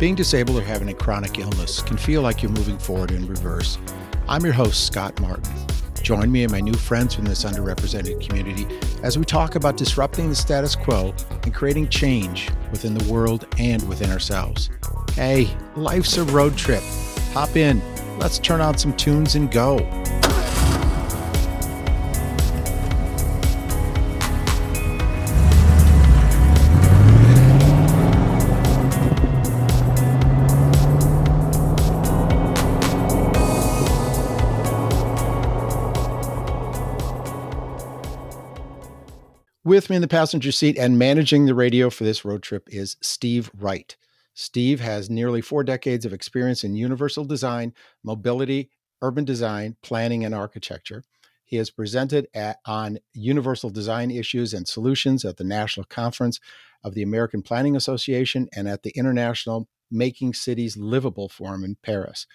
Being disabled or having a chronic illness can feel like you're moving forward in reverse. I'm your host, Scott Martin. Join me and my new friends from this underrepresented community as we talk about disrupting the status quo and creating change within the world and within ourselves. Hey, life's a road trip. Hop in, let's turn on some tunes and go. With me in the passenger seat and managing the radio for this road trip is Steve Wright. Steve has nearly 4 decades of experience in universal design, mobility, urban design, planning, and architecture. He has presented on universal design issues and solutions at the National Conference of the American Planning Association and at the International Making Cities Livable Forum in Paris.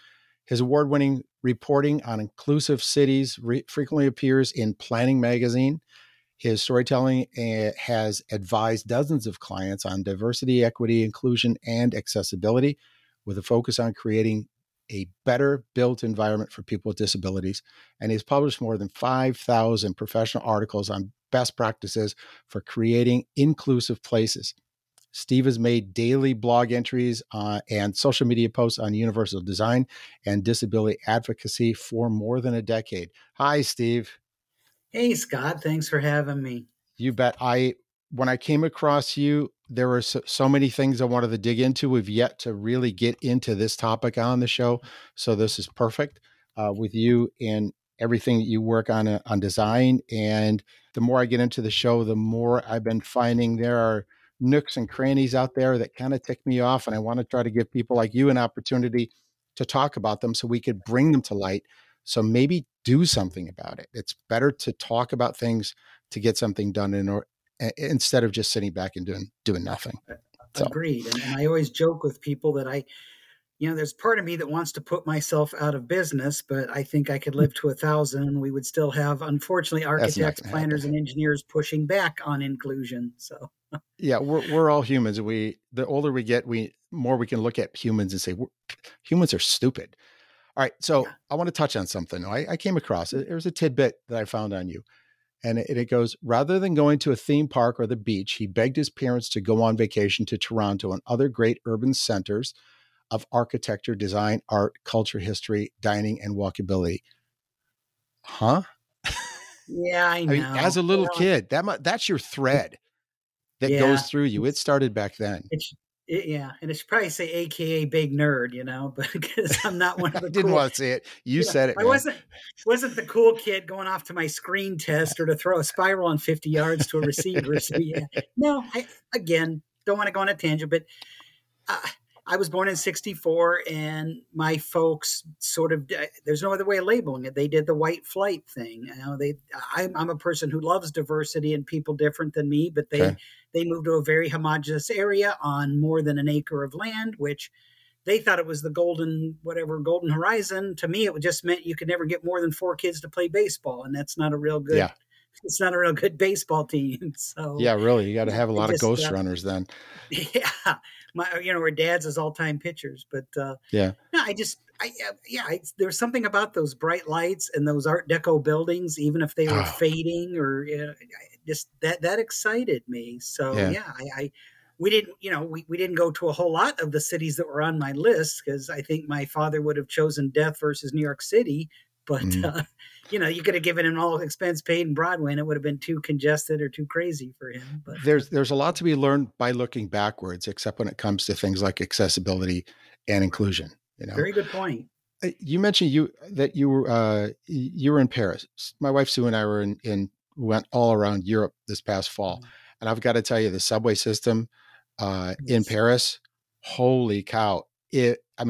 His award-winning reporting on inclusive cities frequently appears in Planning Magazine. His storytelling has advised dozens of clients on diversity, equity, inclusion, and accessibility with a focus on creating a better built environment for people with disabilities. And he's published more than 5,000 professional articles on best practices for creating inclusive places. Steve has made daily blog entries and social media posts on universal design and disability advocacy for more than a decade. Hi, Steve. Hey, Scott. Thanks for having me. You bet. When I came across you, there were so many things I wanted to dig into. We've yet to really get into this topic on the show, so this is perfect with you and everything that you work on design. And the more I get into the show, the more I've been finding there are nooks and crannies out there that kind of tick me off, and I want to try to give people like you an opportunity to talk about them so we could bring them to light. So maybe do something about it. It's better to talk about things to get something done instead of just sitting back and doing nothing. So. Agreed. And I always joke with people that there's part of me that wants to put myself out of business, but I think I could live to 1,000 and we would still have, unfortunately, architects, planners, and engineers pushing back on inclusion. So yeah, we're all humans. The older we get, we can look at humans and say, humans are stupid. All right. So yeah. I want to touch on something. I came across it. There was a tidbit that I found on you. And it goes, rather than going to a theme park or the beach, he begged his parents to go on vacation to Toronto and other great urban centers of architecture, design, art, culture, history, dining, and walkability. Huh? Yeah, I know. I mean, as a little kid, that's your thread that goes through you. It started back then. Yeah, and it should probably say AKA big nerd, but because I'm not one of the I didn't want to say it. You said it. I wasn't the cool kid going off to my screen test or to throw a spiral on 50 yards to a receiver. So yeah. No, I don't want to go on a tangent, but I was born in 1964 and my folks sort of, there's no other way of labeling it. They did the white flight thing. I'm a person who loves diversity and people different than me, but they moved to a very homogenous area on more than an acre of land, which they thought it was the golden horizon. To me, it just meant you could never get more than 4 kids to play baseball. And that's not a real good, It's not a real good baseball team. So yeah, really. You got to have a lot of ghost runners then. Yeah. Our dad's is all-time pitchers, but there's something about those bright lights and those Art Deco buildings, even if they were fading or just that excited me. So we didn't go to a whole lot of the cities that were on my list because I think my father would have chosen death versus New York City, but you could have given him all expense paid in Broadway and it would have been too congested or too crazy for him. But there's a lot to be learned by looking backwards, except when it comes to things like accessibility and inclusion. Very good point. You mentioned you were in Paris. My wife, Sue, and I were went all around Europe this past fall. And I've got to tell you, the subway system in Paris, holy cow.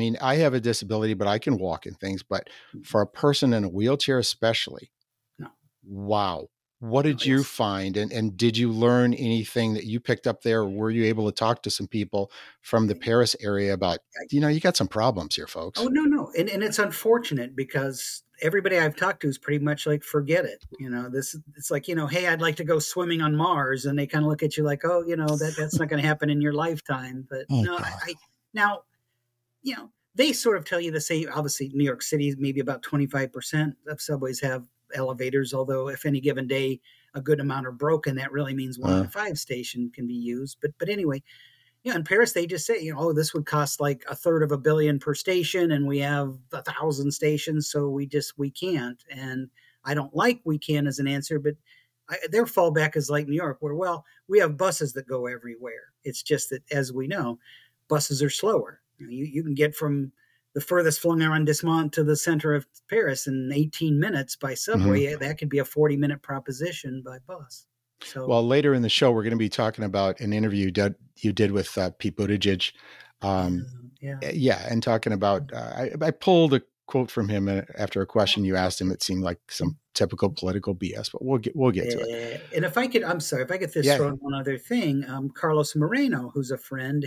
I have a disability, but I can walk and things, but for a person in a wheelchair, especially, wow. What did you find? And did you learn anything that you picked up there? Or were you able to talk to some people from the Paris area about, you got some problems here, folks? Oh, no. And it's unfortunate because everybody I've talked to is pretty much like, forget it. It's like, hey, I'd like to go swimming on Mars. And they kind of look at you like, that's not going to happen in your lifetime. But you know, they sort of tell you the same. Obviously, New York City, maybe about 25% of subways have elevators, although if any given day a good amount are broken, that really means one in five station can be used. But anyway, you know, in Paris, they just say, you know, oh, this would cost like $350 million per station, and we have 1,000 stations, so we can't. And I don't like "we can" as an answer, but their fallback is like New York, where, well, we have buses that go everywhere. It's just that, as we know, buses are slower. You can get from the furthest flung arrondissement to the center of Paris in 18 minutes by subway. Mm-hmm. That could be a 40-minute proposition by bus. So, well, later in the show, we're going to be talking about an interview you did with Pete Buttigieg. And talking about, I pulled a quote from him after a question you asked him. It seemed like some typical political BS, but we'll get to it. And if I could, throw in one other thing. Carlos Moreno, who's a friend,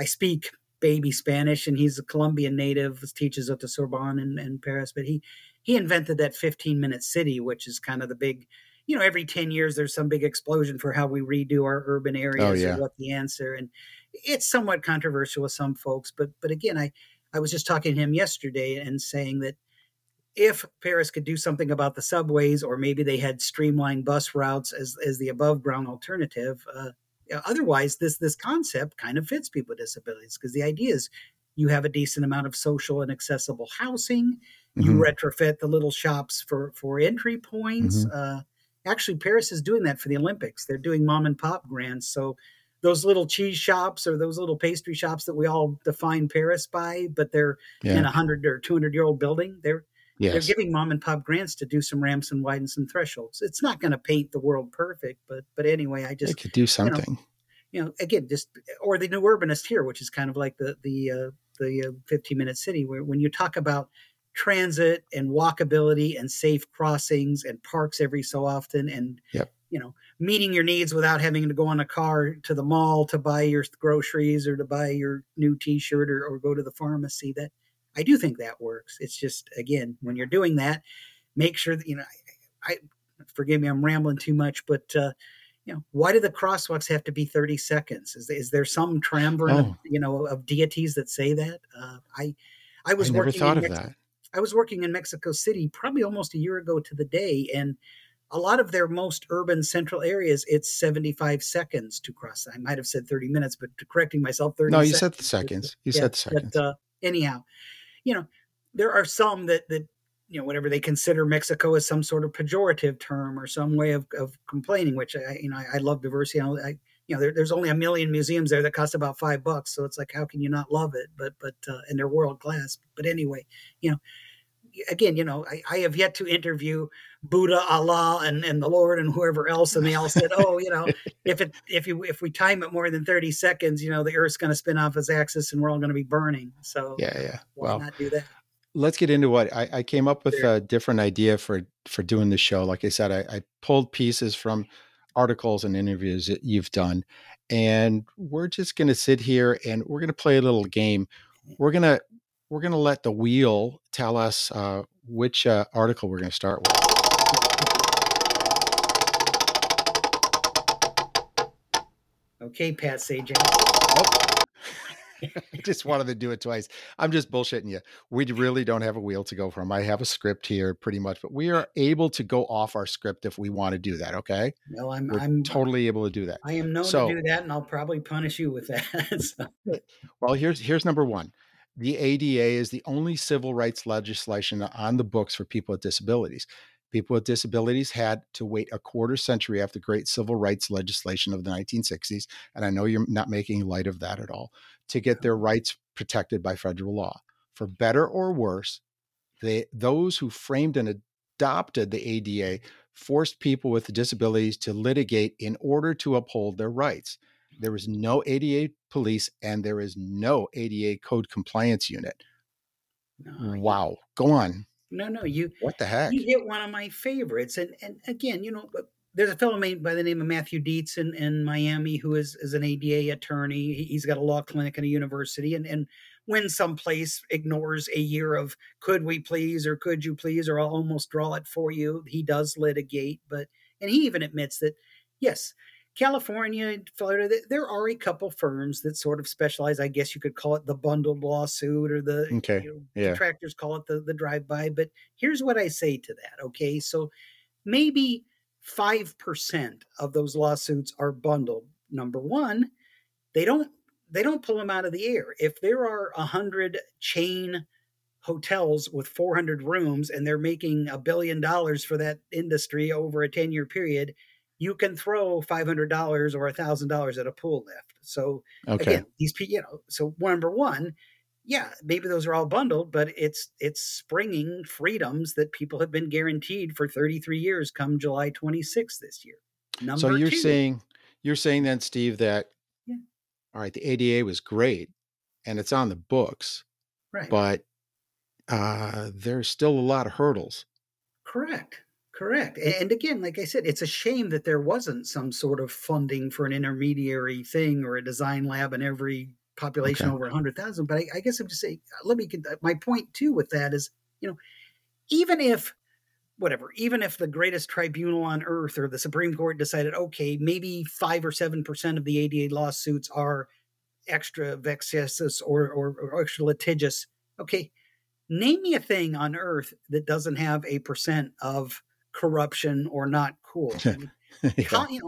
I speak baby Spanish, and he's a Colombian native, teaches at the Sorbonne in Paris, but he invented that 15-minute city, which is kind of the big, you know, every 10 years there's some big explosion for how we redo our urban areas and what the answer. And it's somewhat controversial with some folks, but again, I was just talking to him yesterday and saying that if Paris could do something about the subways, or maybe they had streamlined bus routes as the above ground alternative, otherwise this concept kind of fits people with disabilities, because the idea is you have a decent amount of social and accessible housing, you retrofit the little shops for entry points. Actually, Paris is doing that for the Olympics. They're doing mom and pop grants. So those little cheese shops or those little pastry shops that we all define Paris by, but they're in 100- or 200-year-old building, they're giving mom and pop grants to do some ramps and widen some thresholds. It's not going to paint the world perfect, but anyway, I just, they could do something, again, just, or the new urbanist here, which is kind of like the 15-minute city, where when you talk about transit and walkability and safe crossings and parks every so often, and meeting your needs without having to go on a car to the mall to buy your groceries or to buy your new t-shirt or go to the pharmacy, that I do think that works. It's just, again, when you're doing that, make sure that, forgive me, I'm rambling too much, but why do the crosswalks have to be 30 seconds? Is there some triumvirate of deities that say that? I was working in Mexico City probably almost a year ago to the day, and a lot of their most urban central areas, it's 75 seconds to cross. I might have said 30 minutes, but correcting myself, 30 seconds. No, you said the seconds. But, anyhow, there are some that whatever they consider Mexico as some sort of pejorative term or some way of complaining, which I love diversity. There's only 1 million museums there that cost about $5. So it's like, how can you not love it? But and they're world class. But anyway, again, I have yet to interview Buddha, Allah, and the Lord and whoever else. And they all said, if we time it more than 30 seconds, the earth's going to spin off its axis and we're all going to be burning. So why not do that? Let's get into what I came up with a different idea for doing the show. Like I said, I pulled pieces from articles and interviews that you've done. And we're just going to sit here and we're going to play a little game. We're going to let the wheel tell us which article we're going to start with. Okay, Pat Sajak. I just wanted to do it twice. I'm just bullshitting you. We really don't have a wheel to go from. I have a script here pretty much, but we are able to go off our script if we want to do that. Okay. No, I'm totally able to do that. I am known to do that, and I'll probably punish you with that. Well, here's number one. The ADA is the only civil rights legislation on the books for people with disabilities. People with disabilities had to wait a quarter century after great civil rights legislation of the 1960s, and I know you're not making light of that at all, to get their rights protected by federal law. For better or worse, those who framed and adopted the ADA forced people with disabilities to litigate in order to uphold their rights. There is no ADA police, and there is no ADA code compliance unit. No, wow. Go on. No, what the heck? You hit one of my favorites. And again, there's a fellow by the name of Matthew Dietz in Miami who is an ADA attorney. He's got a law clinic and a university. And when some place ignores a year of could we please or could you please or I'll almost draw it for you, he does litigate. But he even admits that, yes, California, Florida, there are a couple firms that sort of specialize. I guess you could call it the bundled lawsuit, or the detractors call it the drive-by. But here's what I say to that, okay? So maybe 5% of those lawsuits are bundled. Number one, they don't pull them out of the air. If there are 100 chain hotels with 400 rooms and they're making $1 billion for that industry over a 10-year period, you can throw $500 or $1,000 at a pool lift. So again, so number one, yeah, maybe those are all bundled, but it's springing freedoms that people have been guaranteed for 33 years come July 26th this year. Number so you're two. You're saying then, Steve, that all right, the ADA was great and it's on the books, right? But there's still a lot of hurdles. Correct. And again, like I said, it's a shame that there wasn't some sort of funding for an intermediary thing or a design lab in every population over 100,000. But I guess I'm just saying, let me get my point too with that is, you know, even if the greatest tribunal on earth or the Supreme Court decided, okay, maybe 5 or 7% of the ADA lawsuits are extra vexatious or extra litigious. Okay. Name me a thing on earth that doesn't have a percent of corruption or not cool. I mean,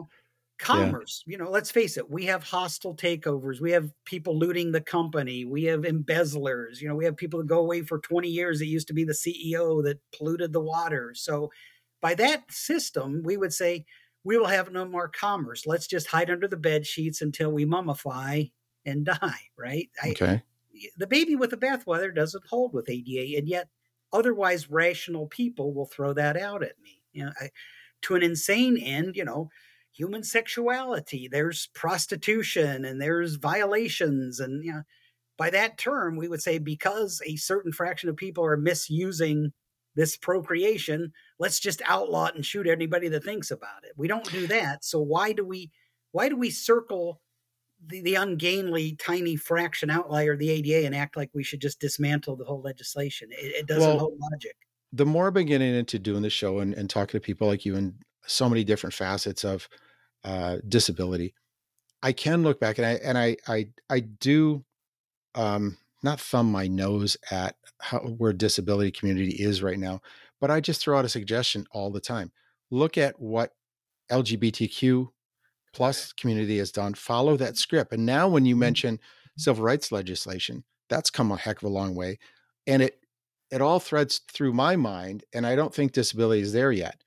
commerce, let's face it. We have hostile takeovers. We have people looting the company. We have embezzlers. You know, we have people that go away for 20 years. It used to be the CEO that polluted the water. So by that system, we would say, we will have no more commerce. Let's just hide under the bed sheets until we mummify and die. Right. The baby with the bathwater doesn't hold with ADA, and yet otherwise rational people will throw that out at me. You know, to an insane end, you know, human sexuality, there's prostitution and there's violations. And, you know, by that term, we would say because a certain fraction of people are misusing this procreation, let's just outlaw it and shoot anybody that thinks about it. We don't do that. So why do we circle the ungainly tiny fraction outlier, the ADA, and act like we should just dismantle the whole legislation? It doesn't hold logic. The more I've been getting into doing the show and talking to people like you and so many different facets of disability, I can look back and I do not thumb my nose at where disability community is right now, but I just throw out a suggestion all the time. Look at what LGBTQ plus community has done, follow that script. And now when you mention civil rights legislation, that's come a heck of a long way. And it all threads through my mind. And I don't think disability is there yet.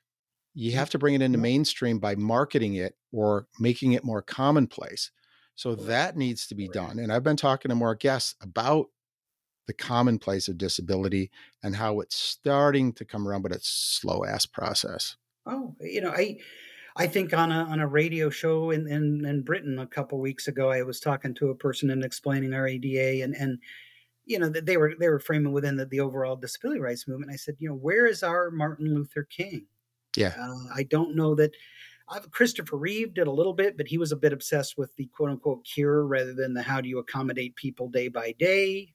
You have to bring it into mainstream by marketing it or making it more commonplace. So that needs to be done. And I've been talking to more guests about the commonplace of disability and how it's starting to come around, but it's a slow ass process. Oh, you know, I think on a radio show in Britain a couple weeks ago, I was talking to a person and explaining our ADA, and you know, they were framing within the overall disability rights movement. I said, you know, where is our Martin Luther King? Yeah, I don't know that. Christopher Reeve did a little bit, but he was a bit obsessed with the quote unquote cure rather than the how do you accommodate people day by day.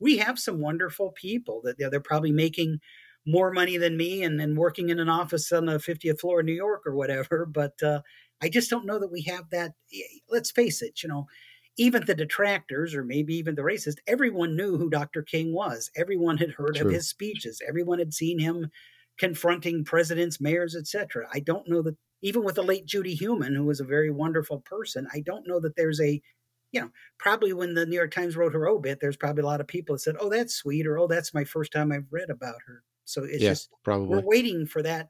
We have some wonderful people that they're probably making more money than me and working in an office on the 50th floor of New York or whatever. But I just don't know that we have that. Let's face it, you know, even the detractors or maybe even the racist, everyone knew who Dr. King was. Everyone had heard of his speeches. Everyone had seen him confronting presidents, mayors, etc. I don't know that even with the late Judy Heumann, who was a very wonderful person, I don't know that there's a, you know, probably when the New York Times wrote her obit, there's probably a lot of people that said, oh, that's sweet, or oh, that's my first time I've read about her. So it's just, probably. We're waiting for that,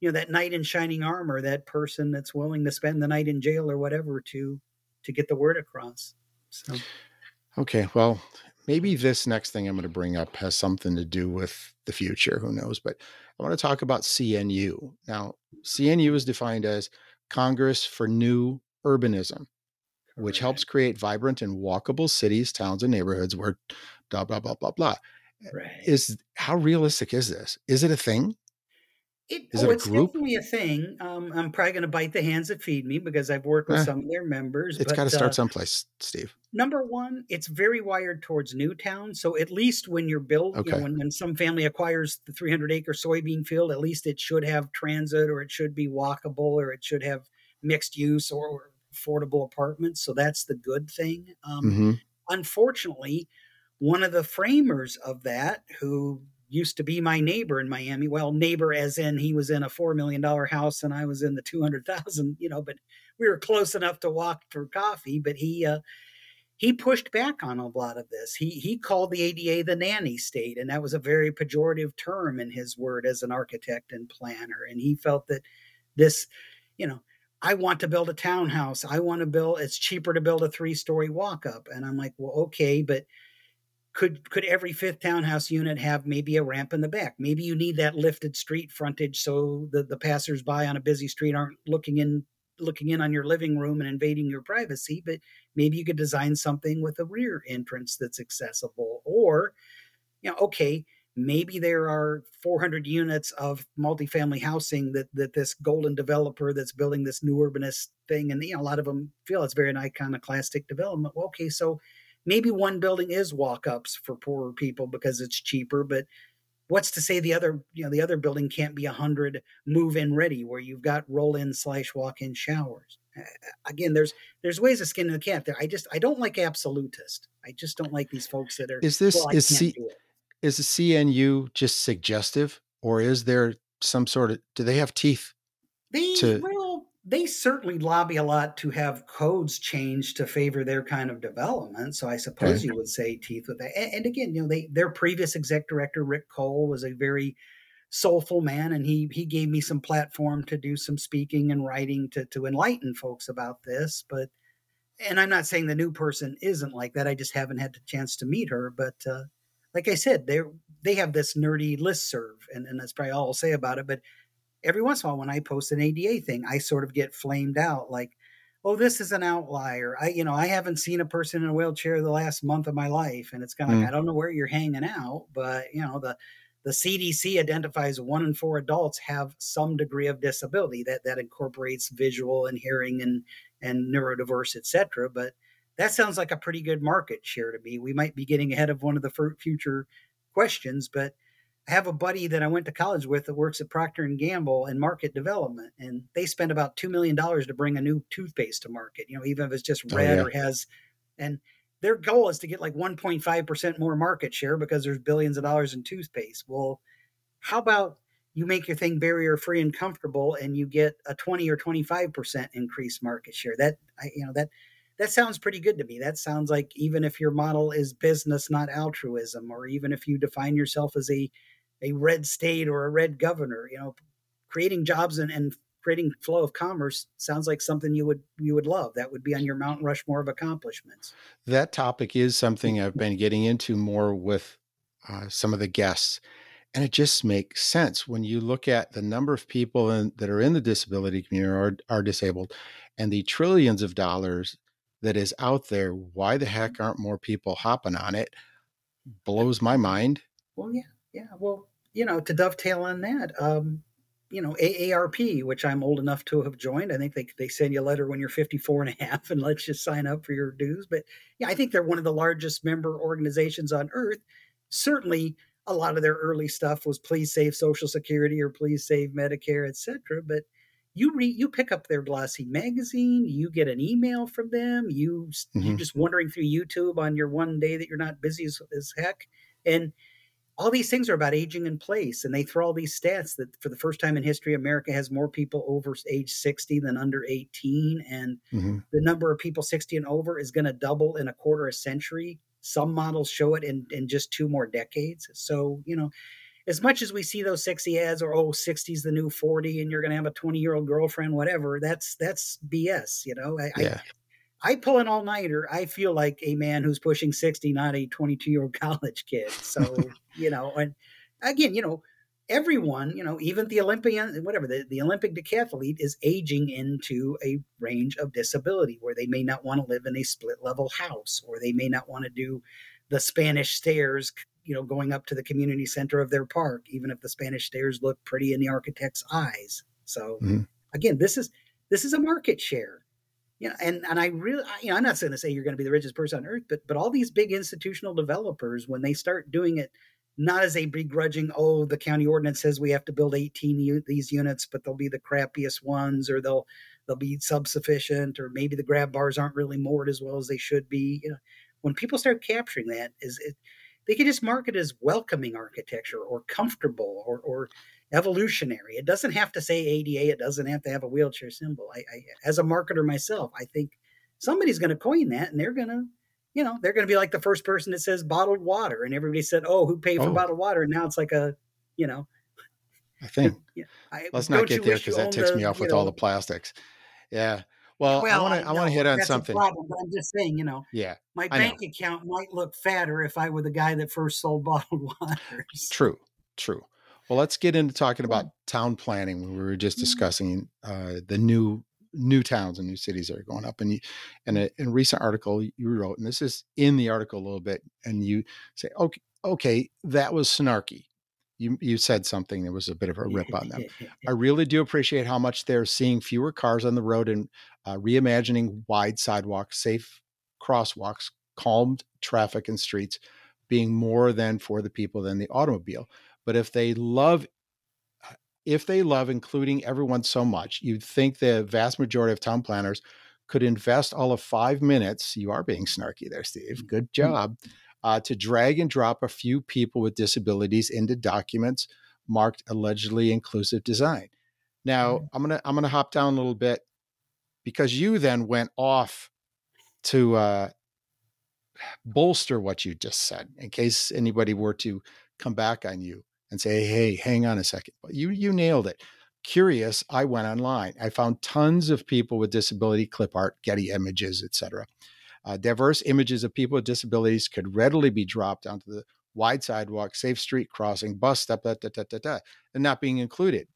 you know, that knight in shining armor, that person that's willing to spend the night in jail or whatever to get the word across. So. Okay. Well, maybe this next thing I'm going to bring up has something to do with the future. Who knows? But I want to talk about CNU. Now, CNU is defined as Congress for New Urbanism, which helps create vibrant and walkable cities, towns, and neighborhoods where blah, blah, blah, blah, blah. Right. How realistic is this? Is it a thing? It's definitely a thing. I'm probably going to bite the hands that feed me because I've worked with some of their members. It's got to start someplace, Steve. Number one, it's very wired towards Newtown. So at least when you're building, you know, when some family acquires the 300-acre soybean field, at least it should have transit, or it should be walkable, or it should have mixed use or affordable apartments. So that's the good thing. Unfortunately, one of the framers of that, who used to be my neighbor in Miami, well, neighbor as in he was in a $4 million house and I was in the $200,000, you know, but we were close enough to walk for coffee. But he pushed back on a lot of this. He called the ADA the nanny state, and that was a very pejorative term in his word as an architect and planner. And he felt that this, you know, I want to build a townhouse. I want to build, it's cheaper to build a 3-story walk-up. And I'm like, well, okay, but could every fifth townhouse unit have maybe a ramp in the back? Maybe you need that lifted street frontage so the passersby on a busy street aren't looking in on your living room and invading your privacy, but maybe you could design something with a rear entrance that's accessible. Or, you know, okay, maybe there are 400 units of multifamily housing that this golden developer that's building this new urbanist thing, and you know, a lot of them feel it's very an iconoclastic development. Well, okay, so maybe one building is walk-ups for poorer people because it's cheaper, but what's to say the other building can't be 100 move-in ready where you've got roll-in / walk-in showers? Again, there's ways of skinning the cat there. I don't like absolutist. I just don't like these folks that are. Is the CNU just suggestive, or is there some sort of, do they have teeth? They certainly lobby a lot to have codes changed to favor their kind of development. So I suppose You would say teeth with that. And again, you know, their previous exec director, Rick Cole, was a very soulful man, and he gave me some platform to do some speaking and writing to enlighten folks about this. But, and I'm not saying the new person isn't like that. I just haven't had the chance to meet her. But like I said, they have this nerdy listserv, and that's probably all I'll say about it. But every once in a while, when I post an ADA thing, I sort of get flamed out like, oh, this is an outlier. I haven't seen a person in a wheelchair the last month of my life. And it's kind of like, I don't know where you're hanging out, but you know, the CDC identifies 1 in 4 adults have some degree of disability that incorporates visual and hearing and neurodiverse, et cetera. But that sounds like a pretty good market share to me. We might be getting ahead of one of the future questions, but I have a buddy that I went to college with that works at Procter and Gamble in market development, and they spend about $2 million to bring a new toothpaste to market, you know, even if it's just red or has, and their goal is to get like 1.5% more market share because there's billions of dollars in toothpaste. Well, how about you make your thing barrier free and comfortable and you get a 20 or 25% increased market share? That sounds pretty good to me. That sounds like even if your model is business, not altruism, or even if you define yourself as a red state or a red governor, you know, creating jobs and creating flow of commerce sounds like something you would love. That would be on your Mount Rushmore of accomplishments. That topic is something I've been getting into more with some of the guests, and it just makes sense when you look at the number of people that are in the disability community or are disabled, and the trillions of dollars that is out there. Why the heck aren't more people hopping on it? Blows my mind. Well, yeah. Well, you know, to dovetail on that, you know, AARP, which I'm old enough to have joined. I think they send you a letter when you're 54 and a half and let you sign up for your dues. But yeah, I think they're one of the largest member organizations on earth. Certainly a lot of their early stuff was please save Social Security or please save Medicare, et cetera. But you pick up their glossy magazine, you get an email from them, you're just wandering through YouTube on your one day that you're not busy as heck. And all these things are about aging in place. And they throw all these stats that for the first time in history, America has more people over age 60 than under 18. And the number of people 60 and over is going to double in 25 years. Some models show it in just 2 more decades. So, you know, as much as we see those sexy ads or, oh, 60's the new 40 and you're going to have a 20-year-old girlfriend, whatever, that's BS, you know? I pull an all-nighter. I feel like a man who's pushing 60, not a 22-year-old college kid. So, you know, and again, you know, everyone, you know, even the Olympian, whatever, the Olympic decathlete is aging into a range of disability where they may not want to live in a split-level house, or they may not want to do the Spanish stairs, you know, going up to the community center of their park, even if the Spanish stairs look pretty in the architect's eyes. So again, this is a market share, you know, and I really, you know, I'm not saying to say you're going to be the richest person on earth, but all these big institutional developers, when they start doing it, not as a begrudging, oh, the county ordinance says we have to build 18 these units, but they'll be the crappiest ones, or they'll they'll be self-sufficient, or maybe the grab bars aren't really moored as well as they should be. You know, when people start capturing that, they can just market it as welcoming architecture or comfortable or evolutionary. It doesn't have to say ADA. It doesn't have to have a wheelchair symbol. I as a marketer myself, I think somebody's going to coin that, and they're going to be like the first person that says bottled water, and everybody said, "Oh, who paid for bottled water?" And now it's like a thing. Let's not get there because that ticks me off with all the plastics. Yeah. Well, I want to hit on something. I'm just saying, yeah, my bank account might look fatter if I were the guy that first sold bottled waters. True. Well, let's get into talking about town planning. We were just discussing the new towns and new cities that are going up. And in a recent article you wrote, and this is in the article a little bit, and you say, okay, that was snarky. You said something that was a bit of a rip on them. I really do appreciate how much they're seeing fewer cars on the road and reimagining wide sidewalks, safe crosswalks, calmed traffic and streets being more than for the people than the automobile. But if they love including everyone so much, you'd think the vast majority of town planners could invest all of 5 minutes. You are being snarky there, Steve. Good job. To drag and drop a few people with disabilities into documents marked allegedly inclusive design. Now I'm gonna hop down a little bit because you then went off to bolster what you just said in case anybody were to come back on you and say, "Hey, hang on a second." But you nailed it. Curious, I went online. I found tons of people with disability clip art, Getty images, etc. Diverse images of people with disabilities could readily be dropped onto the wide sidewalk, safe street crossing, bus stop, and not being included.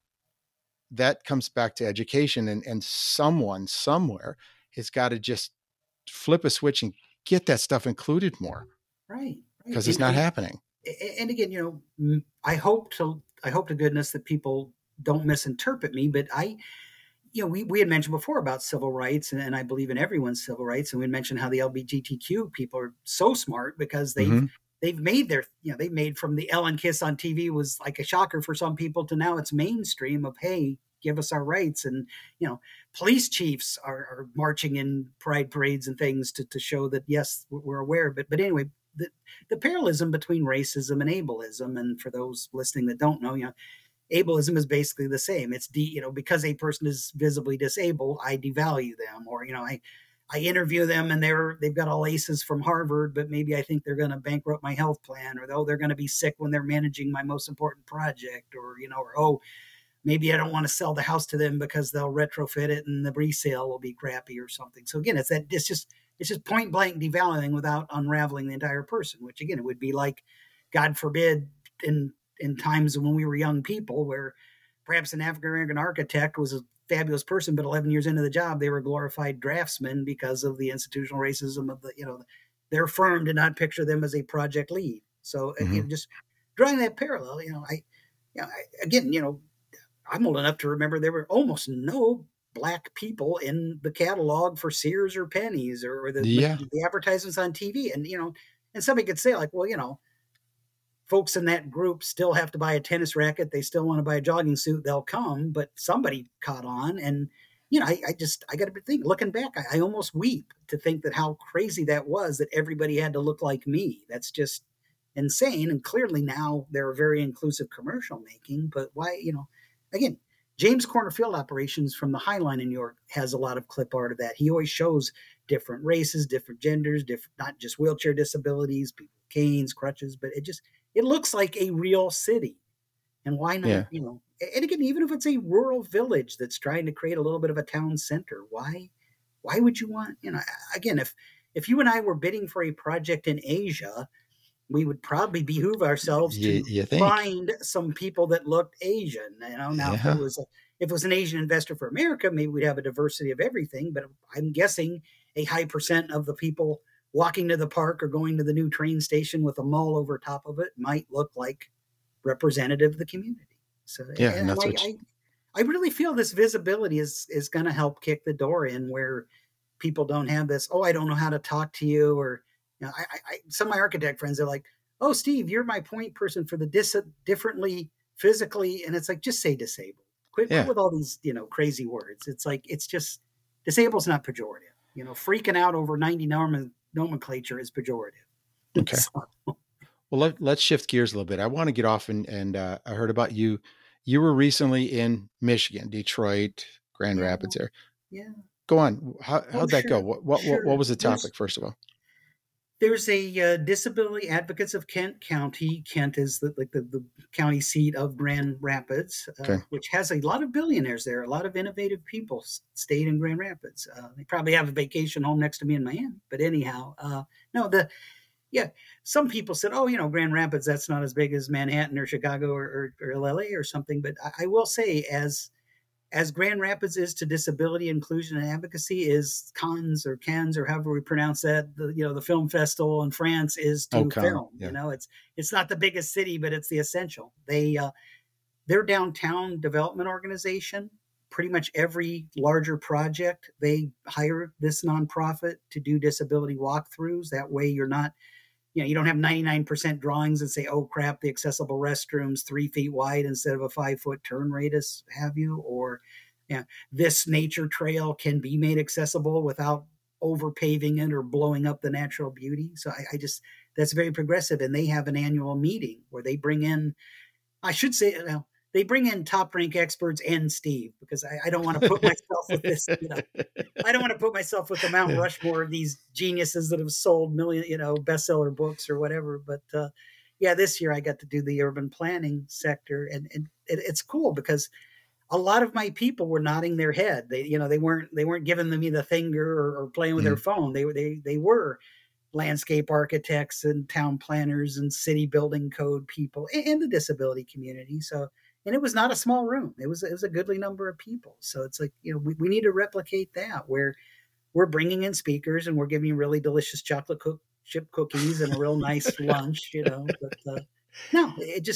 That comes back to education, and someone somewhere has got to just flip a switch and get that stuff included more. Right. Because it's not happening. And again, I hope to goodness that people don't misinterpret me, but we had mentioned before about civil rights, and I believe in everyone's civil rights. And we mentioned how the LGBTQ people are so smart because they've made their, they made from the Ellen Kiss on TV was like a shocker for some people to now it's mainstream of, hey, give us our rights. And, police chiefs are marching in pride parades and things to show that, yes, we're aware. But anyway, the parallelism between racism and ableism. And for those listening that don't know, ableism is basically the same. It's because a person is visibly disabled, I devalue them, or I interview them and they've got all aces from Harvard, but maybe I think they're going to bankrupt my health plan, or they're going to be sick when they're managing my most important project, or maybe I don't want to sell the house to them because they'll retrofit it and the resale will be crappy or something. So again, it's just point blank devaluing without unraveling the entire person, which again it would be like, God forbid, in times when we were young people where perhaps an African-American architect was a fabulous person, but 11 years into the job, they were glorified draftsmen because of the institutional racism of their firm did not picture them as a project lead. So again, just drawing that parallel, I'm old enough to remember there were almost no black people in the catalog for Sears or Penny's or the advertisements on TV. And, and somebody could say like, well, folks in that group still have to buy a tennis racket. They still want to buy a jogging suit. They'll come, but somebody caught on. And, I got to think, looking back, I almost weep to think that how crazy that was that everybody had to look like me. That's just insane. And clearly now they're very inclusive commercial making, but why, again, James Corner Field Operations from the High Line in New York has a lot of clip art of that. He always shows different races, different genders, not just wheelchair disabilities, people with canes, crutches, but it looks like a real city. And why not, and again, even if it's a rural village that's trying to create a little bit of a town center, why would you want, again, if you and I were bidding for a project in Asia, we would probably behoove ourselves to find some people that looked Asian. Now if it was an Asian investor for America, maybe we'd have a diversity of everything, but I'm guessing a high percent of the people walking to the park or going to the new train station with a mall over top of it might look like representative of the community. So I really feel this visibility is going to help kick the door in where people don't have this, I don't know how to talk to you, or some of my architect friends are like, "Oh, Steve, you're my point person for the differently physically," and it's like, just say disabled. Quit with all these, crazy words. It's like, it's just, disabled's not pejorative. Freaking out over 90 nomenclature is pejorative. Okay. So. Well, let's shift gears a little bit. I want to get off and I heard about you. You were recently in Michigan, Detroit, Grand Rapids area. Yeah. Go on. How'd that go? What was the topic, first of all? There's a Disability Advocates of Kent County. Kent is the county seat of Grand Rapids, which has a lot of billionaires there, a lot of innovative people stayed in Grand Rapids. They probably have a vacation home next to me in Miami. But anyhow, some people said, Grand Rapids, that's not as big as Manhattan or Chicago or LA or something. But I will say, as Grand Rapids is to disability inclusion and advocacy, is Cannes or however we pronounce that, the film festival in France is to film. Yeah. It's not the biggest city, but it's the essential. Their downtown development organization, pretty much every larger project, they hire this nonprofit to do disability walkthroughs. That way you're not, you don't have 99% drawings and say, oh crap, the accessible restroom's 3 feet wide instead of a 5-foot turn radius, have you? Or this nature trail can be made accessible without over paving it or blowing up the natural beauty. So I that's very progressive. And they have an annual meeting where they bring in, they bring in top rank experts and Steve, because I don't want to put myself with this. I don't want to put myself with the Mount Rushmore of these geniuses that have sold million, bestseller books or whatever. But this year I got to do the urban planning sector, and it's cool because a lot of my people were nodding their head. They, they weren't giving me the finger or playing with their phone. They were landscape architects and town planners and city building code people and the disability community. So. And it was not a small room. It was a goodly number of people. So it's like, we need to replicate that, where we're bringing in speakers and we're giving you really delicious chocolate chip cookies and a real nice lunch, But it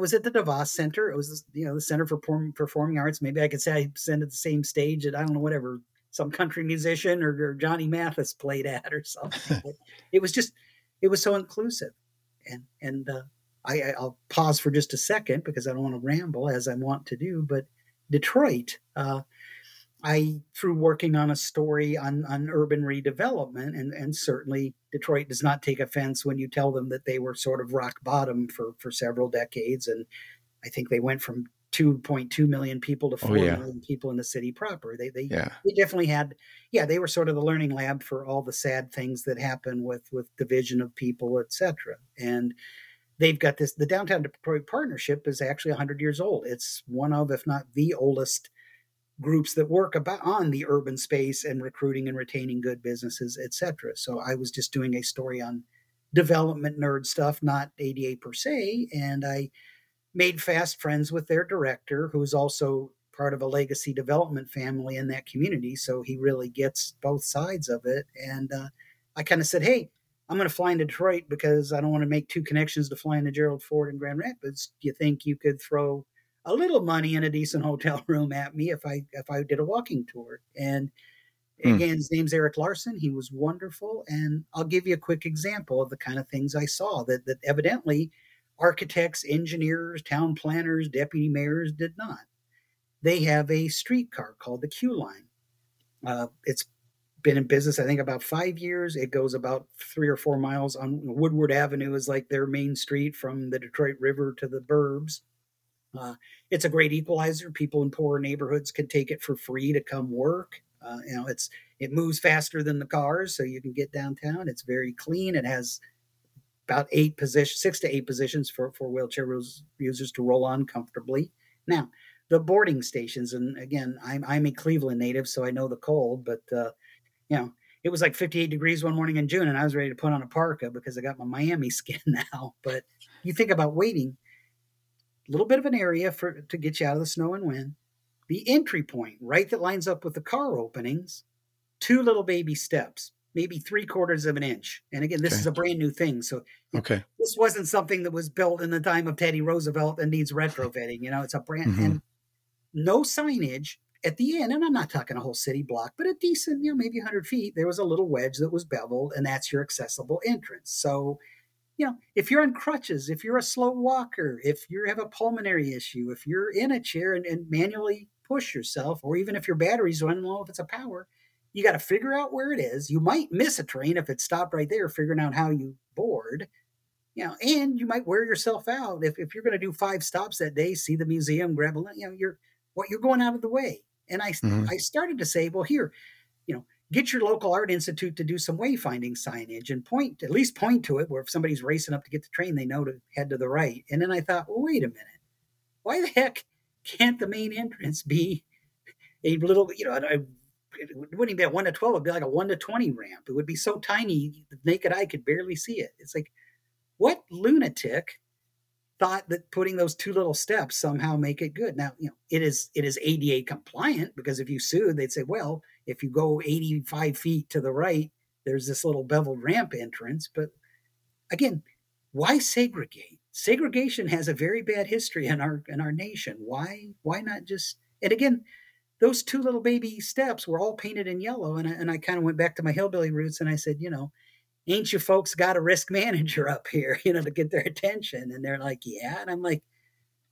was at the DeVos Center. It was, the Center for Performing Arts. Maybe I could say I sent at the same stage that, I don't know, whatever, some country musician or Johnny Mathis played at or something. But it was so inclusive. And I'll pause for just a second because I don't want to ramble, as I want to do, but Detroit, through working on a story on urban redevelopment, and certainly Detroit does not take offense when you tell them that they were sort of rock bottom for several decades. And I think they went from 2.2 million people to 4 million people in the city proper. They definitely had, they were sort of the learning lab for all the sad things that happen with division of people, et cetera. And they've got this, the Downtown Detroit Partnership is actually 100 years old. It's one of, if not the oldest groups that work on the urban space and recruiting and retaining good businesses, et cetera. So I was just doing a story on development nerd stuff, not ADA per se. And I made fast friends with their director, who is also part of a legacy development family in that community. So he really gets both sides of it. And I kind of said, hey, I'm going to fly into Detroit because I don't want to make two connections to fly into Gerald Ford and Grand Rapids. Do you think you could throw a little money in a decent hotel room at me if I did a walking tour? And again, his name's Eric Larson. He was wonderful. And I'll give you a quick example of the kind of things I saw that evidently architects, engineers, town planners, deputy mayors did not. They have a streetcar called the Q Line. It's been in business, I think, about 5 years. It goes about 3 or 4 miles on Woodward Avenue, is like their main street from the Detroit River to the burbs. It's a great equalizer. People in poorer neighborhoods can take it for free to come work. It moves faster than the cars, so you can get downtown. It's very clean. It has about 6 to 8 positions for wheelchair users to roll on comfortably. Now, the boarding stations, and again, I'm a Cleveland native, so I know the cold, but it was like 58 degrees one morning in June, and I was ready to put on a parka because I got my Miami skin now. But you think about waiting, a little bit of an area to get you out of the snow and wind. The entry point, right, that lines up with the car openings, 2 little baby steps, maybe 3/4 of an inch. And again, this is a brand new thing. So this wasn't something that was built in the time of Teddy Roosevelt and needs retrofitting. It's a brand, and no signage. At the end, and I'm not talking a whole city block, but a decent, maybe 100 feet, there was a little wedge that was beveled, and that's your accessible entrance. So you know, if you're on crutches, if you're a slow walker, if you have a pulmonary issue, if you're in a chair and manually push yourself, or even if your battery's running low, if it's a power, you got to figure out where it is. You might miss a train if it stopped right there, figuring out how you board, you know, and you might wear yourself out. If you're going to do 5 stops that day, see the museum, grab a, you know, you're going out of the way. And I started to say, well, here, you know, get your local art institute to do some wayfinding signage and point to it where if somebody's racing up to get the train, they know to head to the right. And then I thought, well, wait a minute, why the heck can't the main entrance be a little, you know, it wouldn't even be a 1 to 12, it'd be like a 1 to 20 ramp. It would be so tiny, the naked eye could barely see it. It's like, what lunatic thought that putting those 2 little steps somehow make it good? Now, you know, it is ADA compliant, because if you sued, they'd say, well, if you go 85 feet to the right, there's this little beveled ramp entrance. But again, why segregate? Segregation has a very bad history in our nation. Why not just, and again, those 2 little baby steps were all painted in yellow. And I kind of went back to my hillbilly roots and I said, you know, ain't you folks got a risk manager up here, you know, to get their attention? And they're like, yeah. And I'm like,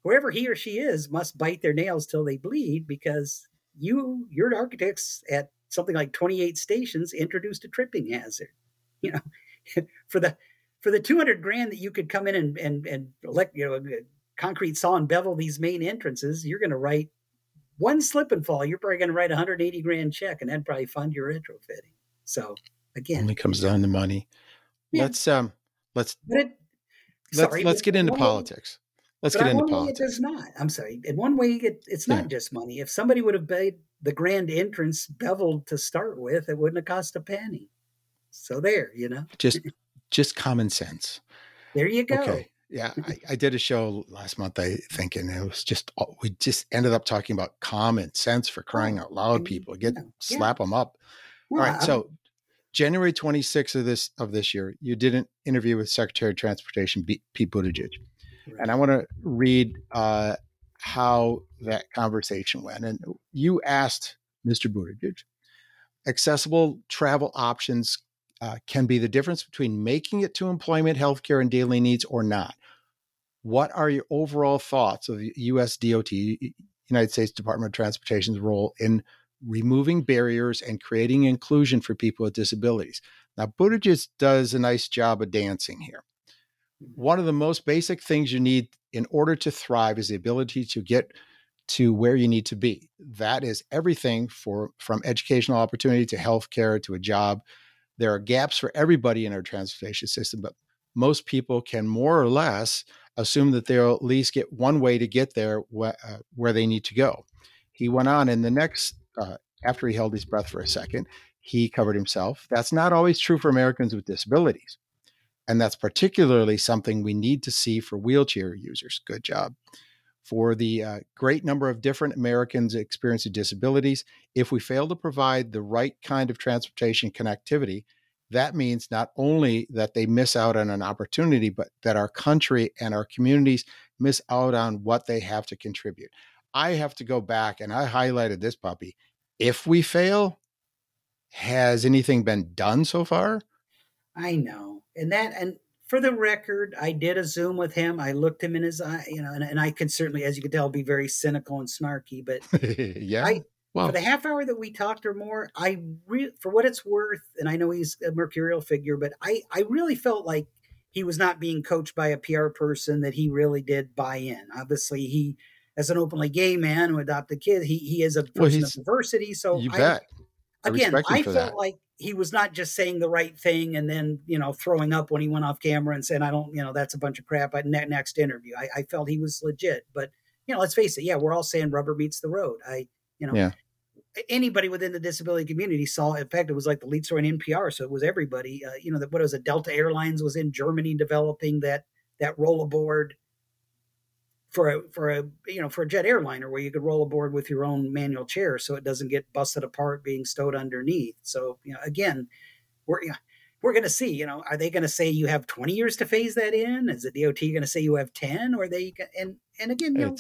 whoever he or she is must bite their nails till they bleed, because your architects at something like 28 stations introduced a tripping hazard, you know, for the $200,000 that you could come in and elect, you know, concrete saw and bevel these main entrances, you're going to write one slip and fall. You're probably going to write a $180,000 check, and that'd probably fund your retrofitting. So again, only comes down to money. Yeah. Let's get into politics. Let's get into politics. It does not. I'm sorry. In one way, it's not just money. If somebody would have made the grand entrance beveled to start with, it wouldn't have cost a penny. So there, you know, just common sense. There you go. Okay. Yeah. I did a show last month, I think, and it was just, we just ended up talking about common sense, for crying out loud. People slap them up. Well, all right. So January 26th of this year, you did an interview with Secretary of Transportation, Pete Buttigieg. And I want to read how that conversation went. And you asked Mr. Buttigieg, accessible travel options can be the difference between making it to employment, healthcare, and daily needs or not. What are your overall thoughts of U.S. DOT, United States Department of Transportation's role in removing barriers and creating inclusion for people with disabilities? Now, Buttigieg does a nice job of dancing here. One of the most basic things you need in order to thrive is the ability to get to where you need to be. That is everything from educational opportunity to healthcare to a job. There are gaps for everybody in our transportation system, but most people can more or less assume that they'll at least get one way to get there where they need to go. He went on, and the next, after he held his breath for a second, he covered himself. That's not always true for Americans with disabilities. And that's particularly something we need to see for wheelchair users. Good job. For the great number of different Americans experiencing disabilities, if we fail to provide the right kind of transportation connectivity, that means not only that they miss out on an opportunity, but that our country and our communities miss out on what they have to contribute. I have to go back, and I highlighted this puppy. If we fail, has anything been done so far? I know. And for the record, I did a Zoom with him. I looked him in his eye, you know, and I can certainly, as you can tell, be very cynical and snarky, but for the half hour that we talked or more, for what it's worth, and I know he's a mercurial figure, but I really felt like he was not being coached by a PR person, that he really did buy in. Obviously he, as an openly gay man who adopted kids, he is a person of diversity. So I felt like he was not just saying the right thing and then, you know, throwing up when he went off camera and saying, I don't, you know, that's a bunch of crap. Next interview. I felt he was legit, but, you know, let's face it. Yeah. We're all saying rubber meets the road. Anybody within the disability community saw, in fact, it was like the lead story in NPR. So it was everybody, you know, Delta Airlines was in Germany developing that roll aboard for a jet airliner where you could roll aboard with your own manual chair so it doesn't get busted apart being stowed underneath. So, you know, again, we're going to see, you know, are they going to say you have 20 years to phase that in? Is the DOT going to say you have 10? Or they, and again, you know,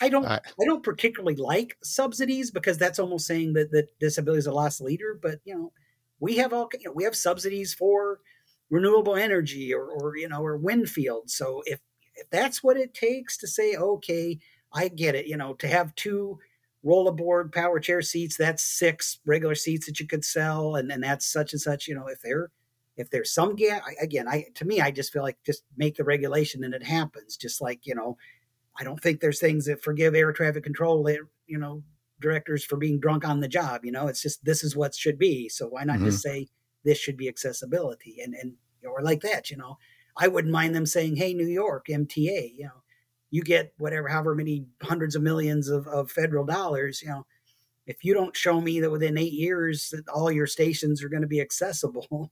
I don't particularly like subsidies, because that's almost saying that disability is a lost leader, but you know, we have subsidies for renewable energy or wind fields. So if that's what it takes to say, okay, I get it, to have 2 rollaboard power chair seats, that's 6 regular seats that you could sell. And that's such and such, if there's some gap, I just feel like just make the regulation and it happens. Just like, I don't think there's things that forgive air traffic control, directors for being drunk on the job. It's just, this is what should be. So why not just say this should be accessibility and or like that, I wouldn't mind them saying, hey, New York, MTA, you get however many hundreds of millions of federal dollars, if you don't show me that within 8 years that all your stations are going to be accessible,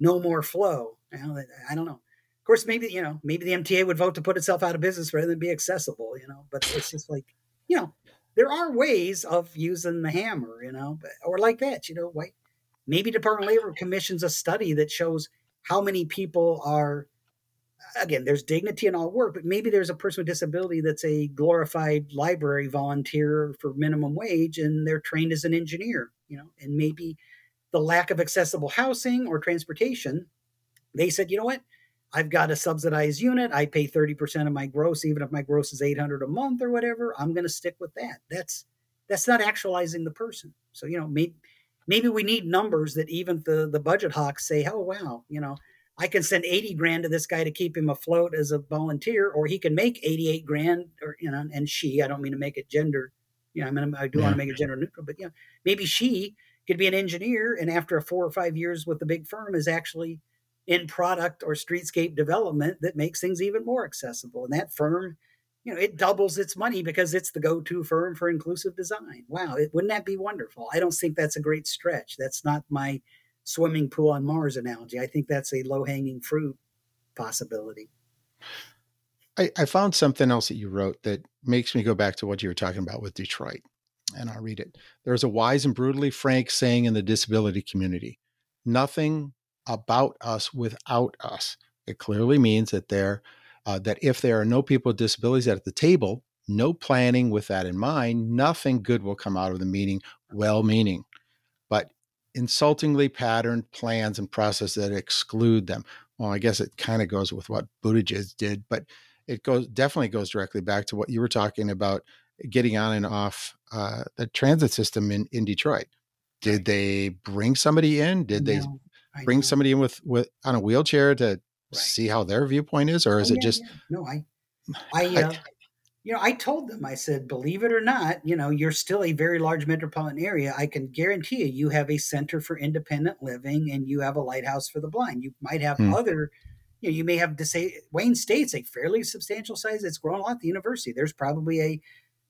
no more flow. I don't know. Of course, maybe the MTA would vote to put itself out of business rather than be accessible, but it's just like, there are ways of using the hammer, or like that, maybe Department of Labor commissions a study that shows how many people are, again, there's dignity in all work, but maybe there's a person with disability that's a glorified library volunteer for minimum wage and they're trained as an engineer, and maybe the lack of accessible housing or transportation, they said, you know what? I've got a subsidized unit. I pay 30% of my gross, even if my gross is $800 a month or whatever, I'm going to stick with that. That's not actualizing the person. So, maybe we need numbers that even the budget hawks say, oh, wow, I can send $80,000 to this guy to keep him afloat as a volunteer, or he can make $88,000 or, and she, I don't mean to make it gender. I do want to make it gender neutral, but maybe she could be an engineer. And after 4 or 5 years with the big firm is actually in product or streetscape development that makes things even more accessible. And that firm, it doubles its money because it's the go-to firm for inclusive design. Wow, wouldn't that be wonderful? I don't think that's a great stretch. That's not my swimming pool on Mars analogy. I think that's a low-hanging fruit possibility. I found something else that you wrote that makes me go back to what you were talking about with Detroit, and I'll read it. There's a wise and brutally frank saying in the disability community, nothing about us without us. It clearly means that that if there are no people with disabilities at the table, no planning with that in mind, nothing good will come out of the meeting, well-meaning, but insultingly patterned plans and processes that exclude them. Well, I guess it kind of goes with what Buttigieg did, but it definitely goes directly back to what you were talking about, getting on and off the transit system in Detroit. Did they bring somebody in? Did they bring somebody in with on a wheelchair to see how their viewpoint is, or is it just no? I told them, I said, believe it or not, you're still a very large metropolitan area. I can guarantee you have a center for independent living and you have a lighthouse for the blind. You might have other, you may have to say Wayne State's a fairly substantial size. It's grown a lot at the university. There's probably a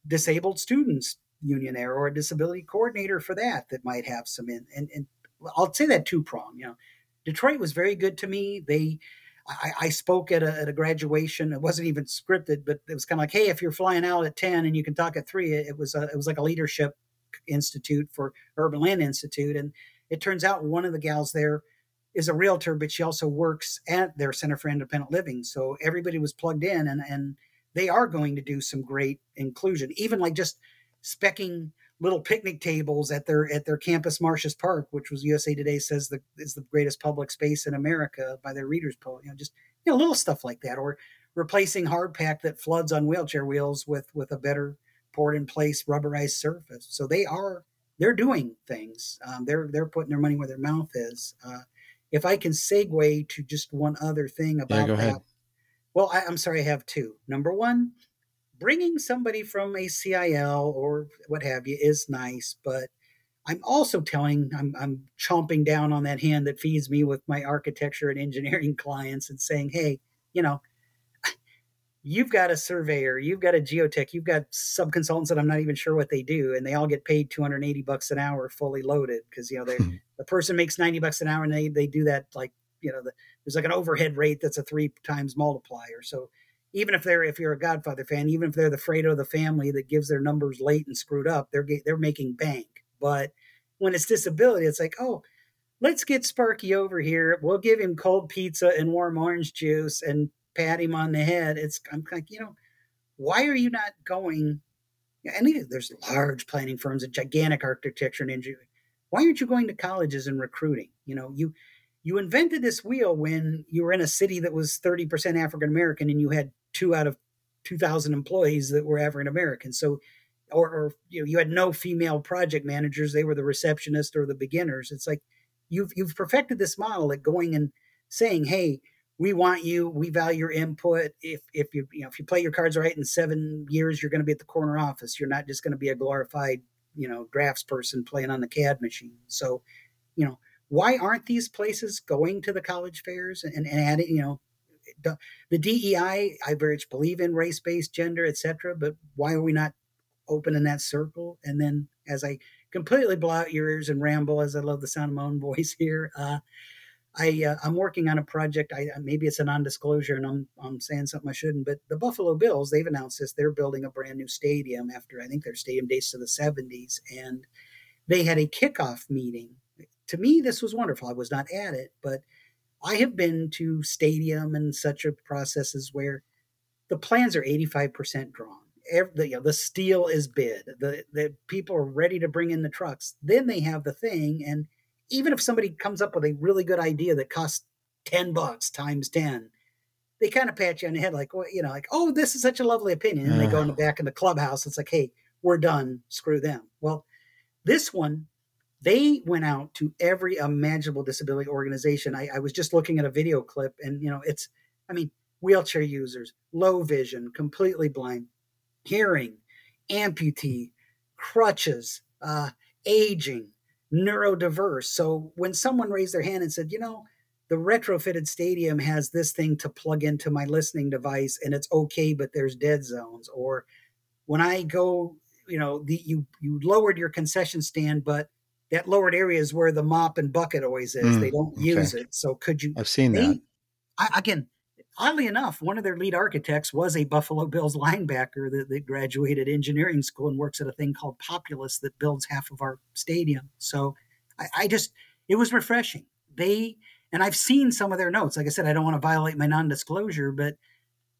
disabled students union there or a disability coordinator for that might have some in, and I'll say that 2-prong, Detroit was very good to me. I spoke at a graduation. It wasn't even scripted, but it was kind of like, hey, if you're flying out at 10 and you can talk at 3, it was like a leadership institute for Urban Land Institute. And it turns out one of the gals there is a realtor, but she also works at their Center for Independent Living. So everybody was plugged in and they are going to do some great inclusion, even like just specking little picnic tables at their campus, Marshes Park, which was USA Today says is the greatest public space in America by their readers poll, little stuff like that, or replacing hard pack that floods on wheelchair wheels with a better poured in place rubberized surface. So they're doing things. They're putting their money where their mouth is. If I can segue to just one other thing about that. Ahead. Well, I'm sorry, I have 2. Number 1, bringing somebody from a CIL or what have you is nice, but I'm also I'm chomping down on that hand that feeds me with my architecture and engineering clients and saying, hey, you've got a surveyor, you've got a geotech, you've got subconsultants that I'm not even sure what they do. And they all get paid $280 an hour fully loaded. Cause the person makes $90 an hour and they do that. Like, there's like an overhead rate. That's a 3 times multiplier. So even if you're a Godfather fan, even if they're the Fredo of the family that gives their numbers late and screwed up, they're making bank. But when it's disability, it's like, oh, let's get Sparky over here. We'll give him cold pizza and warm orange juice and pat him on the head. I'm like, why are you not going? And there's large planning firms and gigantic architecture and engineering. Why aren't you going to colleges and recruiting? you invented this wheel when you were in a city that was 30% African-American and you had 2 out of 2,000 employees that were African-American. So, or you had no female project managers. They were the receptionist or the beginners. It's like, you've perfected this model at going and saying, hey, we want you, we value your input. If you play your cards right, in 7 years, you're going to be at the corner office. You're not just going to be a glorified, drafts person playing on the CAD machine. So, why aren't these places going to the college fairs and adding, the DEI, I very much believe in race-based, gender, et cetera, but why are we not open in that circle? And then, as I completely blow out your ears and ramble, as I love the sound of my own voice here, I'm working on a project. Maybe it's a non-disclosure, and I'm saying something I shouldn't. But the Buffalo Bills, they've announced this. They're building a brand new stadium after I think their stadium dates to the 70s, and they had a kickoff meeting. To me, this was wonderful. I was not at it, but I have been to stadium and such processes where the plans are 85% drawn. The steel is bid. The people are ready to bring in the trucks. Then they have the thing, and even if somebody comes up with a really good idea that costs $10 times 10, they kind of pat you on the head like, well, oh, this is such a lovely opinion. And they go in the back in the clubhouse. It's like, hey, we're done. Screw them. Well, this one, they went out to every imaginable disability organization. I was just looking at a video clip and, wheelchair users, low vision, completely blind, hearing, amputee, crutches, aging, neurodiverse. So when someone raised their hand and said, the retrofitted stadium has this thing to plug into my listening device and it's okay, but there's dead zones. Or when I go, you lowered your concession stand, but that lowered area is where the mop and bucket always is. They don't use it. So could you? I've seen that. Again, oddly enough, one of their lead architects was a Buffalo Bills linebacker that graduated engineering school and works at a thing called Populous that builds half of our stadium. So it was refreshing. And I've seen some of their notes. Like I said, I don't want to violate my non-disclosure, but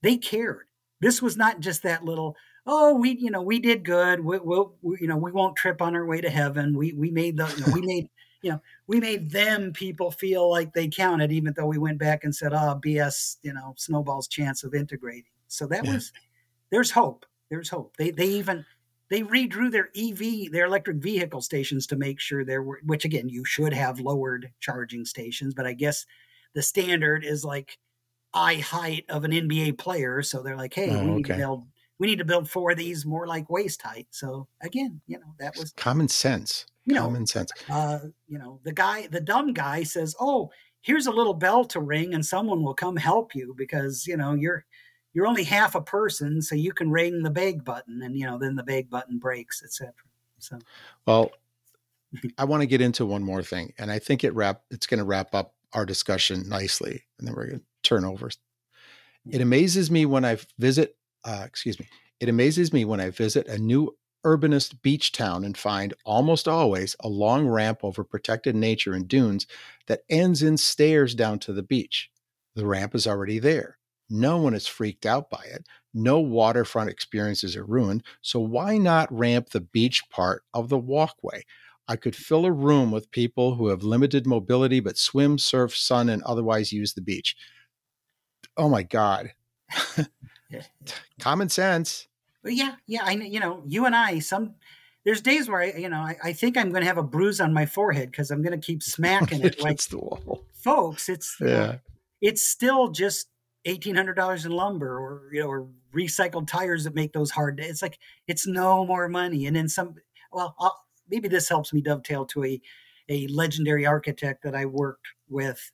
they cared. This was not just that little, we did good. We won't trip on our way to heaven. We made them people feel like they counted, even though we went back and said, BS, snowball's chance of integrating. So that was, there's hope. There's hope. They redrew their EV, their electric vehicle stations to make sure there were, which again, you should have lowered charging stations, but I guess the standard is like eye height of an NBA player. So they're like, hey, we need to build 4 of these more like waist height. So again, that was common sense. Common sense. The dumb guy says, oh, here's a little bell to ring and someone will come help you because, you're only half a person, so you can ring the bag button and, then the bag button breaks, et cetera. So, well, I want to get into one more thing and I think it's going to wrap up our discussion nicely and then we're going to turn over. It amazes me when I visit, It amazes me when I visit a new urbanist beach town and find almost always a long ramp over protected nature and dunes that ends in stairs down to the beach. The ramp is already there. No one is freaked out by it. No waterfront experiences are ruined. So why not ramp the beach part of the walkway? I could fill a room with people who have limited mobility, but swim, surf, sun, and otherwise use the beach. Oh my God. Common sense. Yeah. I you and I, there's days where I think I'm going to have a bruise on my forehead because I'm going to keep smacking it. Like the wall. Folks, it's still just $1,800 in lumber or, or recycled tires that make those hard days. It's like, it's no more money. And then maybe this helps me dovetail to a legendary architect that I worked with,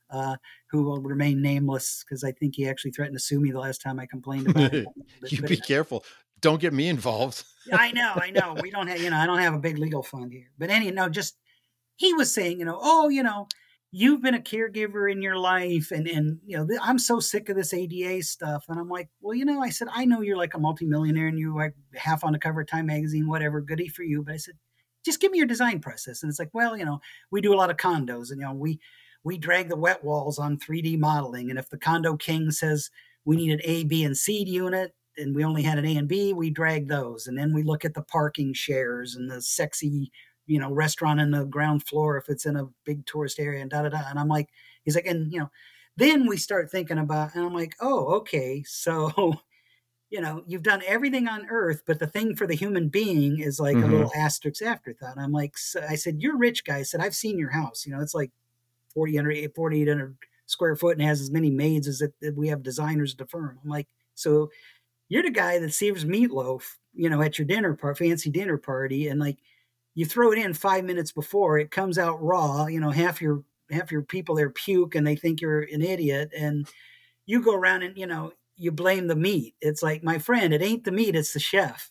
who will remain nameless because I think he actually threatened to sue me the last time I complained about it. Be careful. Don't get me involved. I know. We don't have, I don't have a big legal fund here. But he was saying, you've been a caregiver in your life and I'm so sick of this ADA stuff. And I'm like, well, I said, I know you're like a multimillionaire and you're like half on the cover of Time Magazine, whatever, goody for you. But I said, just give me your design process. And it's like, well, we do a lot of condos and, we drag the wet walls on 3D modeling. And if the condo king says we need an A, B, and C unit, and we only had an A and B, we drag those. And then we look at the parking shares and the sexy, restaurant in the ground floor if it's in a big tourist area and da, da, da. And I'm like, He's like, and, you know, then we start thinking about, and I'm like, oh, okay. So, you know, you've done everything on earth, but the thing for the human being is like a little asterisk afterthought. I'm like, so, I said, you're rich, guy. I said, I've seen your house. You know, it's like 4,800 square foot and has as many maids as that we have designers at the firm. I'm like, so you're the guy that serves meatloaf, you know, at your dinner party, fancy dinner party. And like, you throw it in 5 minutes before it comes out raw, you know, half your people there puke and they think you're an idiot. And you go around and, you know, you blame the meat. It's like, my friend, it ain't the meat, it's the chef,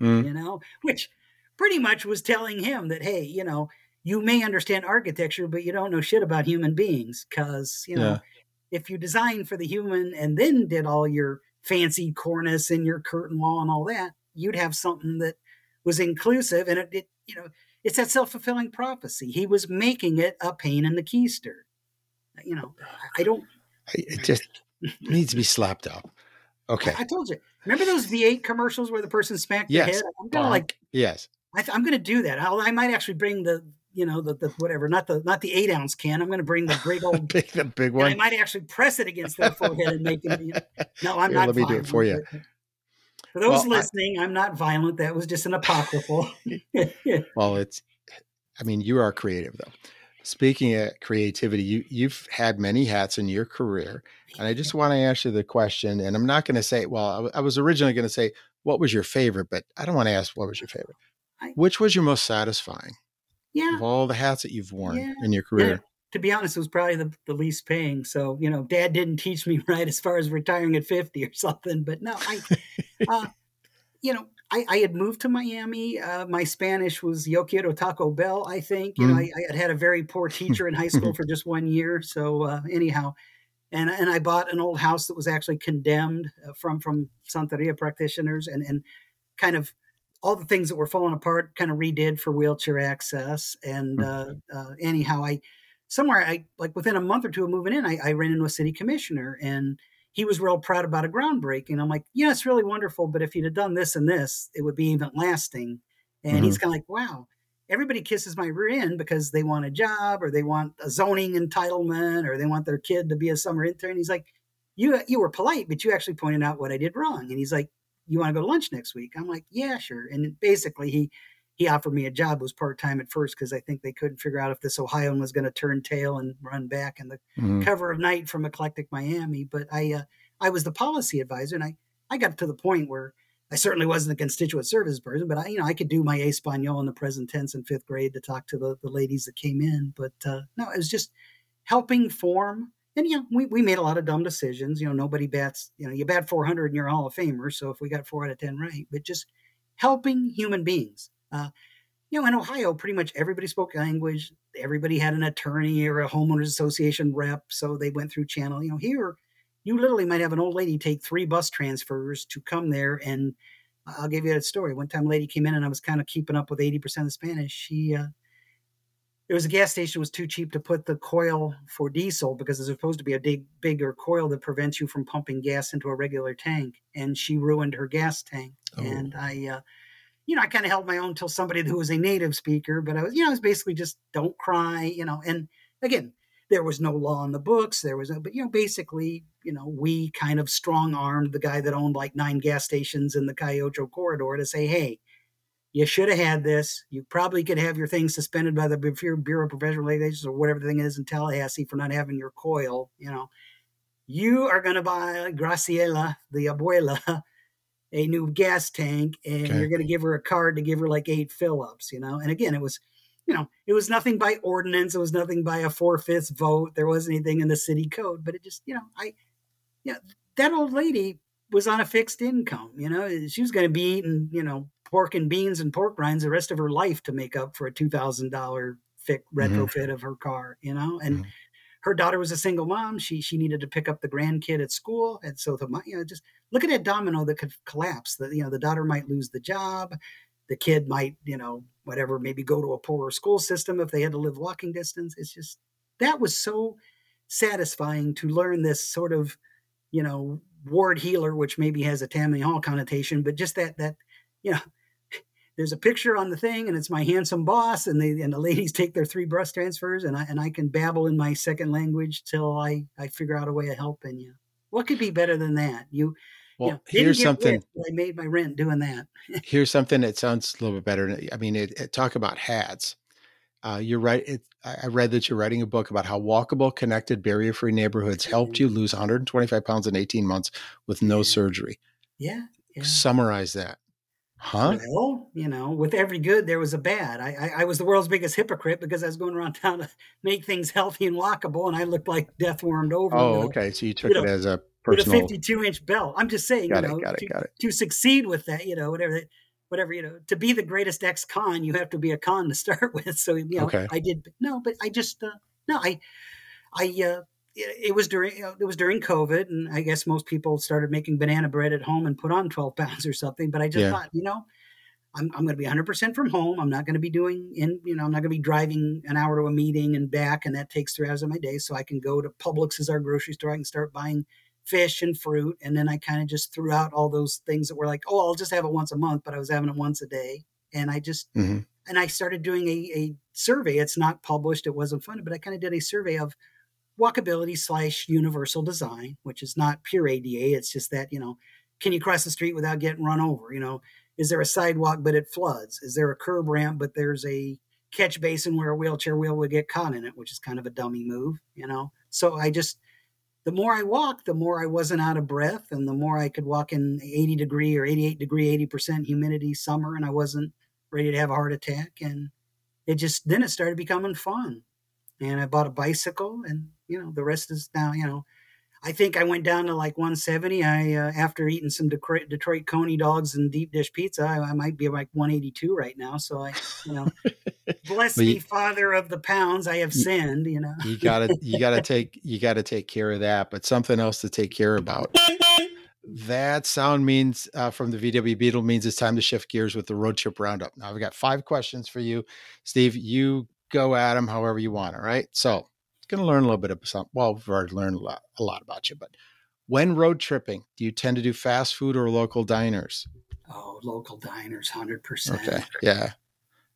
you know, which pretty much was telling him that, hey, you know, you may understand architecture, but you don't know shit about human beings. Cause you know, if you design for the human and then did all your fancy cornice and your curtain wall and all that, you'd have something that was inclusive. And it you know, it's that self-fulfilling prophecy. He was making it a pain in the keister. You know, I don't. It just needs to be slapped up. Okay. I told you. Remember those V8 commercials where the person smacked their head? I'm going to like, I'm going to do that. I might actually bring the, you know, the whatever, not the 8 ounce can. I'm going to bring the big old, the big one. I might actually press it against their forehead and make it. You know, no, I'm not. Let me do it for you. For those listening, I'm not violent. That was just an apocryphal. Well, you are creative though. Speaking of creativity, you've had many hats in your career. And I just want to ask you the question, and I'm not going to say, I was originally going to say, what was your favorite? But I don't want to ask what was your favorite. Which was your most satisfying of all the hats that you've worn in your career? Yeah. To be honest, it was probably the least paying. So, you know, Dad didn't teach me right as far as retiring at 50 or something. But no, I had moved to Miami. My Spanish was yo quiero Taco Bell, I think. You know, I had a very poor teacher in high school for just 1 year. So anyhow, and I bought an old house that was actually condemned from Santeria practitioners and kind of all the things that were falling apart kind of redid for wheelchair access. And anyhow, within a month or two of moving in, I ran into a city commissioner and he was real proud about a groundbreaking. I'm like, yeah, it's really wonderful, but if you'd have done this and this, it would be even lasting. And he's kind of like, wow, everybody kisses my rear end because they want a job or they want a zoning entitlement or they want their kid to be a summer intern. He's like, you were polite, but you actually pointed out what I did wrong. And he's like, you want to go to lunch next week? I'm like, yeah, sure. And basically he offered me a job. It was part-time at first because I think they couldn't figure out if this Ohioan was going to turn tail and run back in the cover of night from Eclectic Miami. But I was the policy advisor, and I got to the point where I certainly wasn't a constituent service person, but I could do my Espanol in the present tense in fifth grade to talk to the ladies that came in. But no, it was just helping form. And, you know, we made a lot of dumb decisions. You know, nobody bats, you know, you bat 400 and you're a Hall of Famer. So if we got 4 out of 10 right, but just helping human beings. You know, in Ohio, pretty much everybody spoke language. Everybody had an attorney or a homeowners association rep. So they went through channel. You know, here you literally might have an old lady take 3 bus transfers to come there. And I'll give you a story. One time a lady came in and I was kind of keeping up with 80% of Spanish. She, there was a gas station that was too cheap to put the coil for diesel because there's supposed to be a bigger coil that prevents you from pumping gas into a regular tank. And she ruined her gas tank. Oh. And I kind of held my own until somebody who was a native speaker, but I was basically just don't cry, you know, and again, there was no law in the books. We kind of strong armed the guy that owned like 9 gas stations in the Cayocho corridor to say, hey, you should have had this. You probably could have your thing suspended by the Bureau of Professional Relations or whatever the thing is in Tallahassee for not having your coil. You know, you are going to buy Graciela, the abuela, a new gas tank, and you're going to give her a card to give her like 8 fill-ups, you know? And again, it was nothing by ordinance. It was nothing by a 4/5 vote. There wasn't anything in the city code, but it just, you know, that old lady was on a fixed income, you know, she was going to be eating, you know, pork and beans and pork rinds the rest of her life to make up for a $2,000 retrofit of her car, you know? And her daughter was a single mom. She needed to pick up the grandkid at school. And so just look at that domino that could collapse. The daughter might lose the job. The kid might, you know, whatever, maybe go to a poorer school system if they had to live walking distance. It's just, that was so satisfying to learn this sort of, you know, ward healer, which maybe has a Tammany Hall connotation, but just that, you know, there's a picture on the thing and it's my handsome boss, and the ladies take their 3 breast transfers, and I can babble in my second language till I figure out a way of helping you. What could be better than that? Here's something I made my rent doing that. Here's something that sounds a little bit better. I mean, talk about hats. You're right. I read that you're writing a book about how walkable, connected, barrier-free neighborhoods helped you lose 125 pounds in 18 months with no surgery. Yeah. Summarize that. Huh? Well, with every good, there was a bad. I was the world's biggest hypocrite because I was going around town to make things healthy and walkable, and I looked like death warmed over. Oh, okay. So you took it as a personal. With a 52-inch belt. I'm just saying, to succeed with that, to be the greatest ex-con, you have to be a con to start with. So, it was during COVID, and I guess most people started making banana bread at home and put on 12 pounds or something. But I just thought, I'm going to be 100% from home. I'm not going to be I'm not going to be driving an hour to a meeting and back, and that takes 3 hours of my day. So I can go to Publix as our grocery store. I can start buying fish and fruit. And then I kind of just threw out all those things that were like, oh, I'll just have it once a month, but I was having it once a day. And I just, and I started doing a survey. It's not published. It wasn't funded, but I kind of did a survey of walkability / universal design, which is not pure ADA. It's just that, can you cross the street without getting run over? Is there a sidewalk, but it floods? Is there a curb ramp, but there's a catch basin where a wheelchair wheel would get caught in it, which is kind of a dummy move, So I just, the more I walked, the more I wasn't out of breath, and the more I could walk in 80 degree or 88 degree, 80% humidity summer, and I wasn't ready to have a heart attack. And then it started becoming fun. And I bought a bicycle, and the rest is now, I think I went down to like 170. After eating some Detroit Coney dogs and deep dish pizza, I might be like 182 right now. So bless me, Father of the pounds, I have sinned, You gotta take care of that, but something else to take care about. That sound means from the VW Beetle means it's time to shift gears with the road trip roundup. Now I've got 5 questions for you, Steve. You go at them however you want. All right. So going to learn a little bit about something. Well, we've already learned a lot about you, but when road tripping, do you tend to do fast food or local diners? Oh, local diners, 100%. Okay. Yeah.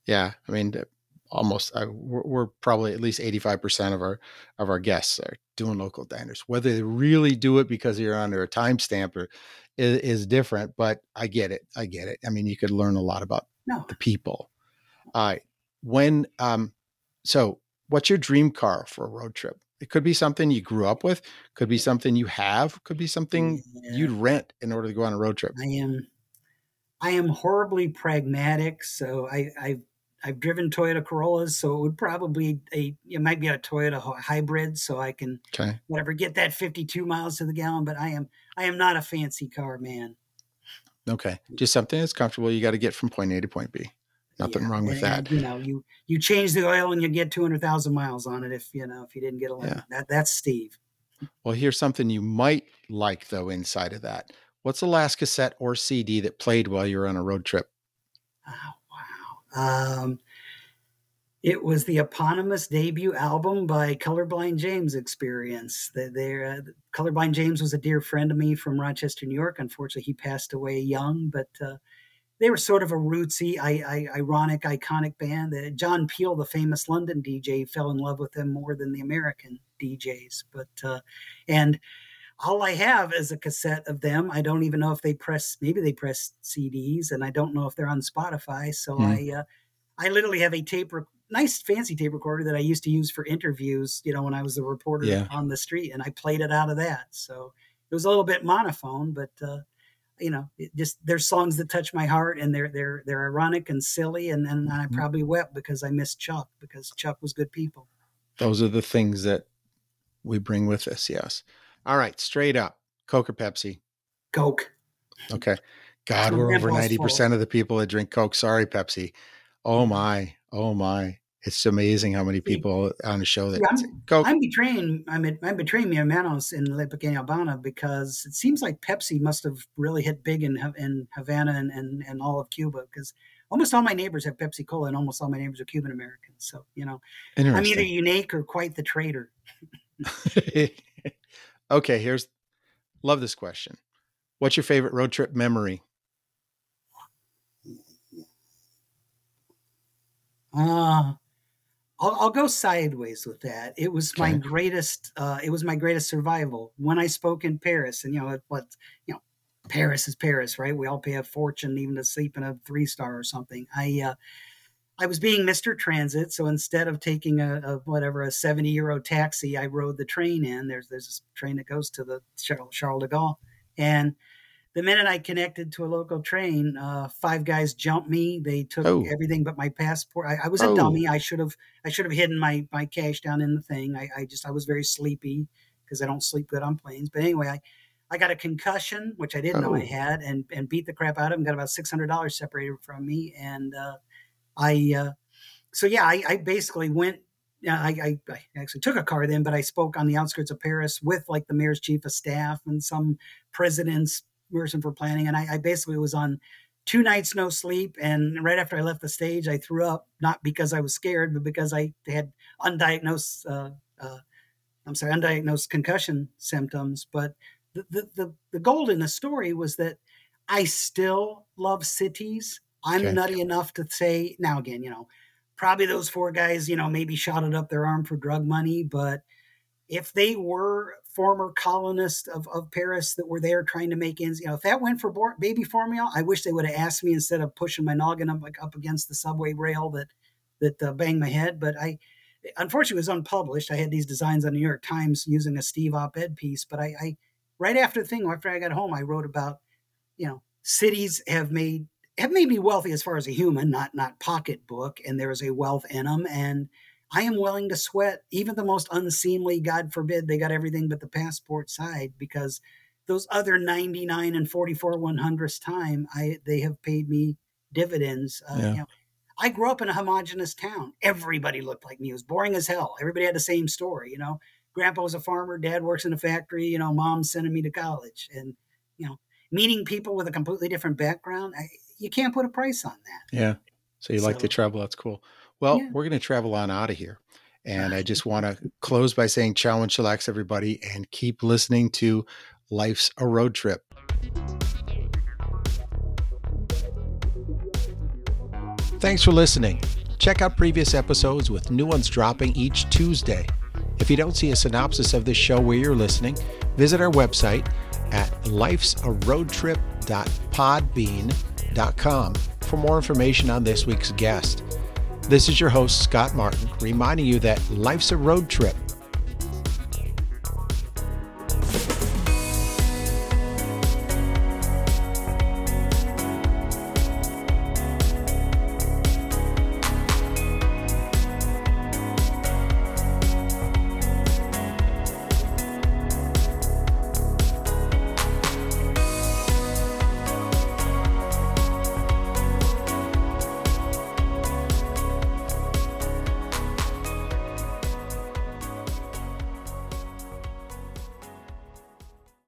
Yeah. I mean, almost, we're probably at least 85% of our guests are doing local diners, whether they really do it because you're under a timestamp or is different, but I get it. I mean, you could learn a lot about the people. All right. So what's your dream car for a road trip? It could be something you grew up with, could be something you have, could be something you'd rent in order to go on a road trip. I am horribly pragmatic. So I've driven Toyota Corollas, so it would probably it might be a Toyota hybrid, so I can get that 52 miles to the gallon, but I am not a fancy car man. Okay. Just something that's comfortable. You got to get from point A to point B. Nothing wrong with that. You change the oil and you get 200,000 miles on it if you didn't get a limit. Yeah. That's Steve. Well, here's something you might like, though, inside of that. What's the last cassette or CD that played while you were on a road trip? Oh, wow. It was the eponymous debut album by Colorblind James Experience. Colorblind James was a dear friend of me from Rochester, New York. Unfortunately, he passed away young, but... they were sort of a rootsy, ironic, iconic band. John Peel, the famous London DJ, fell in love with them more than the American DJs. But and all I have is a cassette of them. I don't even know if they pressed CDs, and I don't know if they're on Spotify. So I literally have a nice fancy tape recorder that I used to use for interviews, when I was a reporter on the street, and I played it out of that. So it was a little bit monophone, but... there's songs that touch my heart, and they're ironic and silly. And then I probably wept because I missed Chuck, because Chuck was good people. Those are the things that we bring with us. Yes. All right. Straight up, Coke or Pepsi? Coke. Okay. God, we're over 90% of the people that drink Coke. Sorry, Pepsi. Oh my. It's amazing how many people on the show that Coke. I'm betraying my hermanos in La Pequeña Habana, because it seems like Pepsi must have really hit big in Havana and all of Cuba, because almost all my neighbors have Pepsi Cola, and almost all my neighbors are Cuban Americans. So, I'm either unique or quite the traitor. Okay, love this question. What's your favorite road trip memory? I'll go sideways with that. It was okay. my greatest survival when I spoke in Paris, and Paris is Paris, right? We all pay a fortune even to sleep in a 3-star or something. I was being Mr. Transit, so instead of taking a 70 euro taxi, I rode the train in. There's this train that goes to the Charles de Gaulle, and the minute I connected to a local train, 5 guys jumped me. They took everything but my passport. I was a dummy. I should have hidden my cash down in the thing. I was very sleepy because I don't sleep good on planes. But anyway, I got a concussion, which I didn't know I had, and beat the crap out of him. Got about $600 separated from me, and I basically went. I actually took a car then, but I spoke on the outskirts of Paris with like the mayor's chief of staff and some president's person for planning, and I basically was on 2 nights no sleep, and right after I left the stage I threw up, not because I was scared but because I had undiagnosed concussion symptoms. But the gold in the story was that I still love cities. I'm nutty enough to say now, again, probably those 4 guys maybe shotted up their arm for drug money, but if they were former colonists of Paris that were there trying to make ends, if that went for baby formula, I wish they would have asked me instead of pushing my noggin up against the subway rail that banged my head. But unfortunately, it was unpublished. I had these designs on the New York Times using a Steve op-ed piece. But I right after the thing, after I got home, I wrote about, cities have made me wealthy as far as a human, not pocketbook, and there is a wealth in them, and I am willing to sweat even the most unseemly, God forbid, they got everything but the passport side, because those other 99 and 44 100th time, they have paid me dividends. I grew up in a homogenous town. Everybody looked like me. It was boring as hell. Everybody had the same story, Grandpa was a farmer. Dad works in a factory. Mom sending me to college. And, meeting people with a completely different background, you can't put a price on that. Yeah. So you like to travel. That's cool. Well, We're going to travel on out of here. And I just want to close by saying ciao and chillax, everybody, and keep listening to Life's a Road Trip. Thanks for listening. Check out previous episodes with new ones dropping each Tuesday. If you don't see a synopsis of this show where you're listening, visit our website at lifesaroadtrip.podbean.com for more information on this week's guest. This is your host, Scott Martin, reminding you that life's a road trip.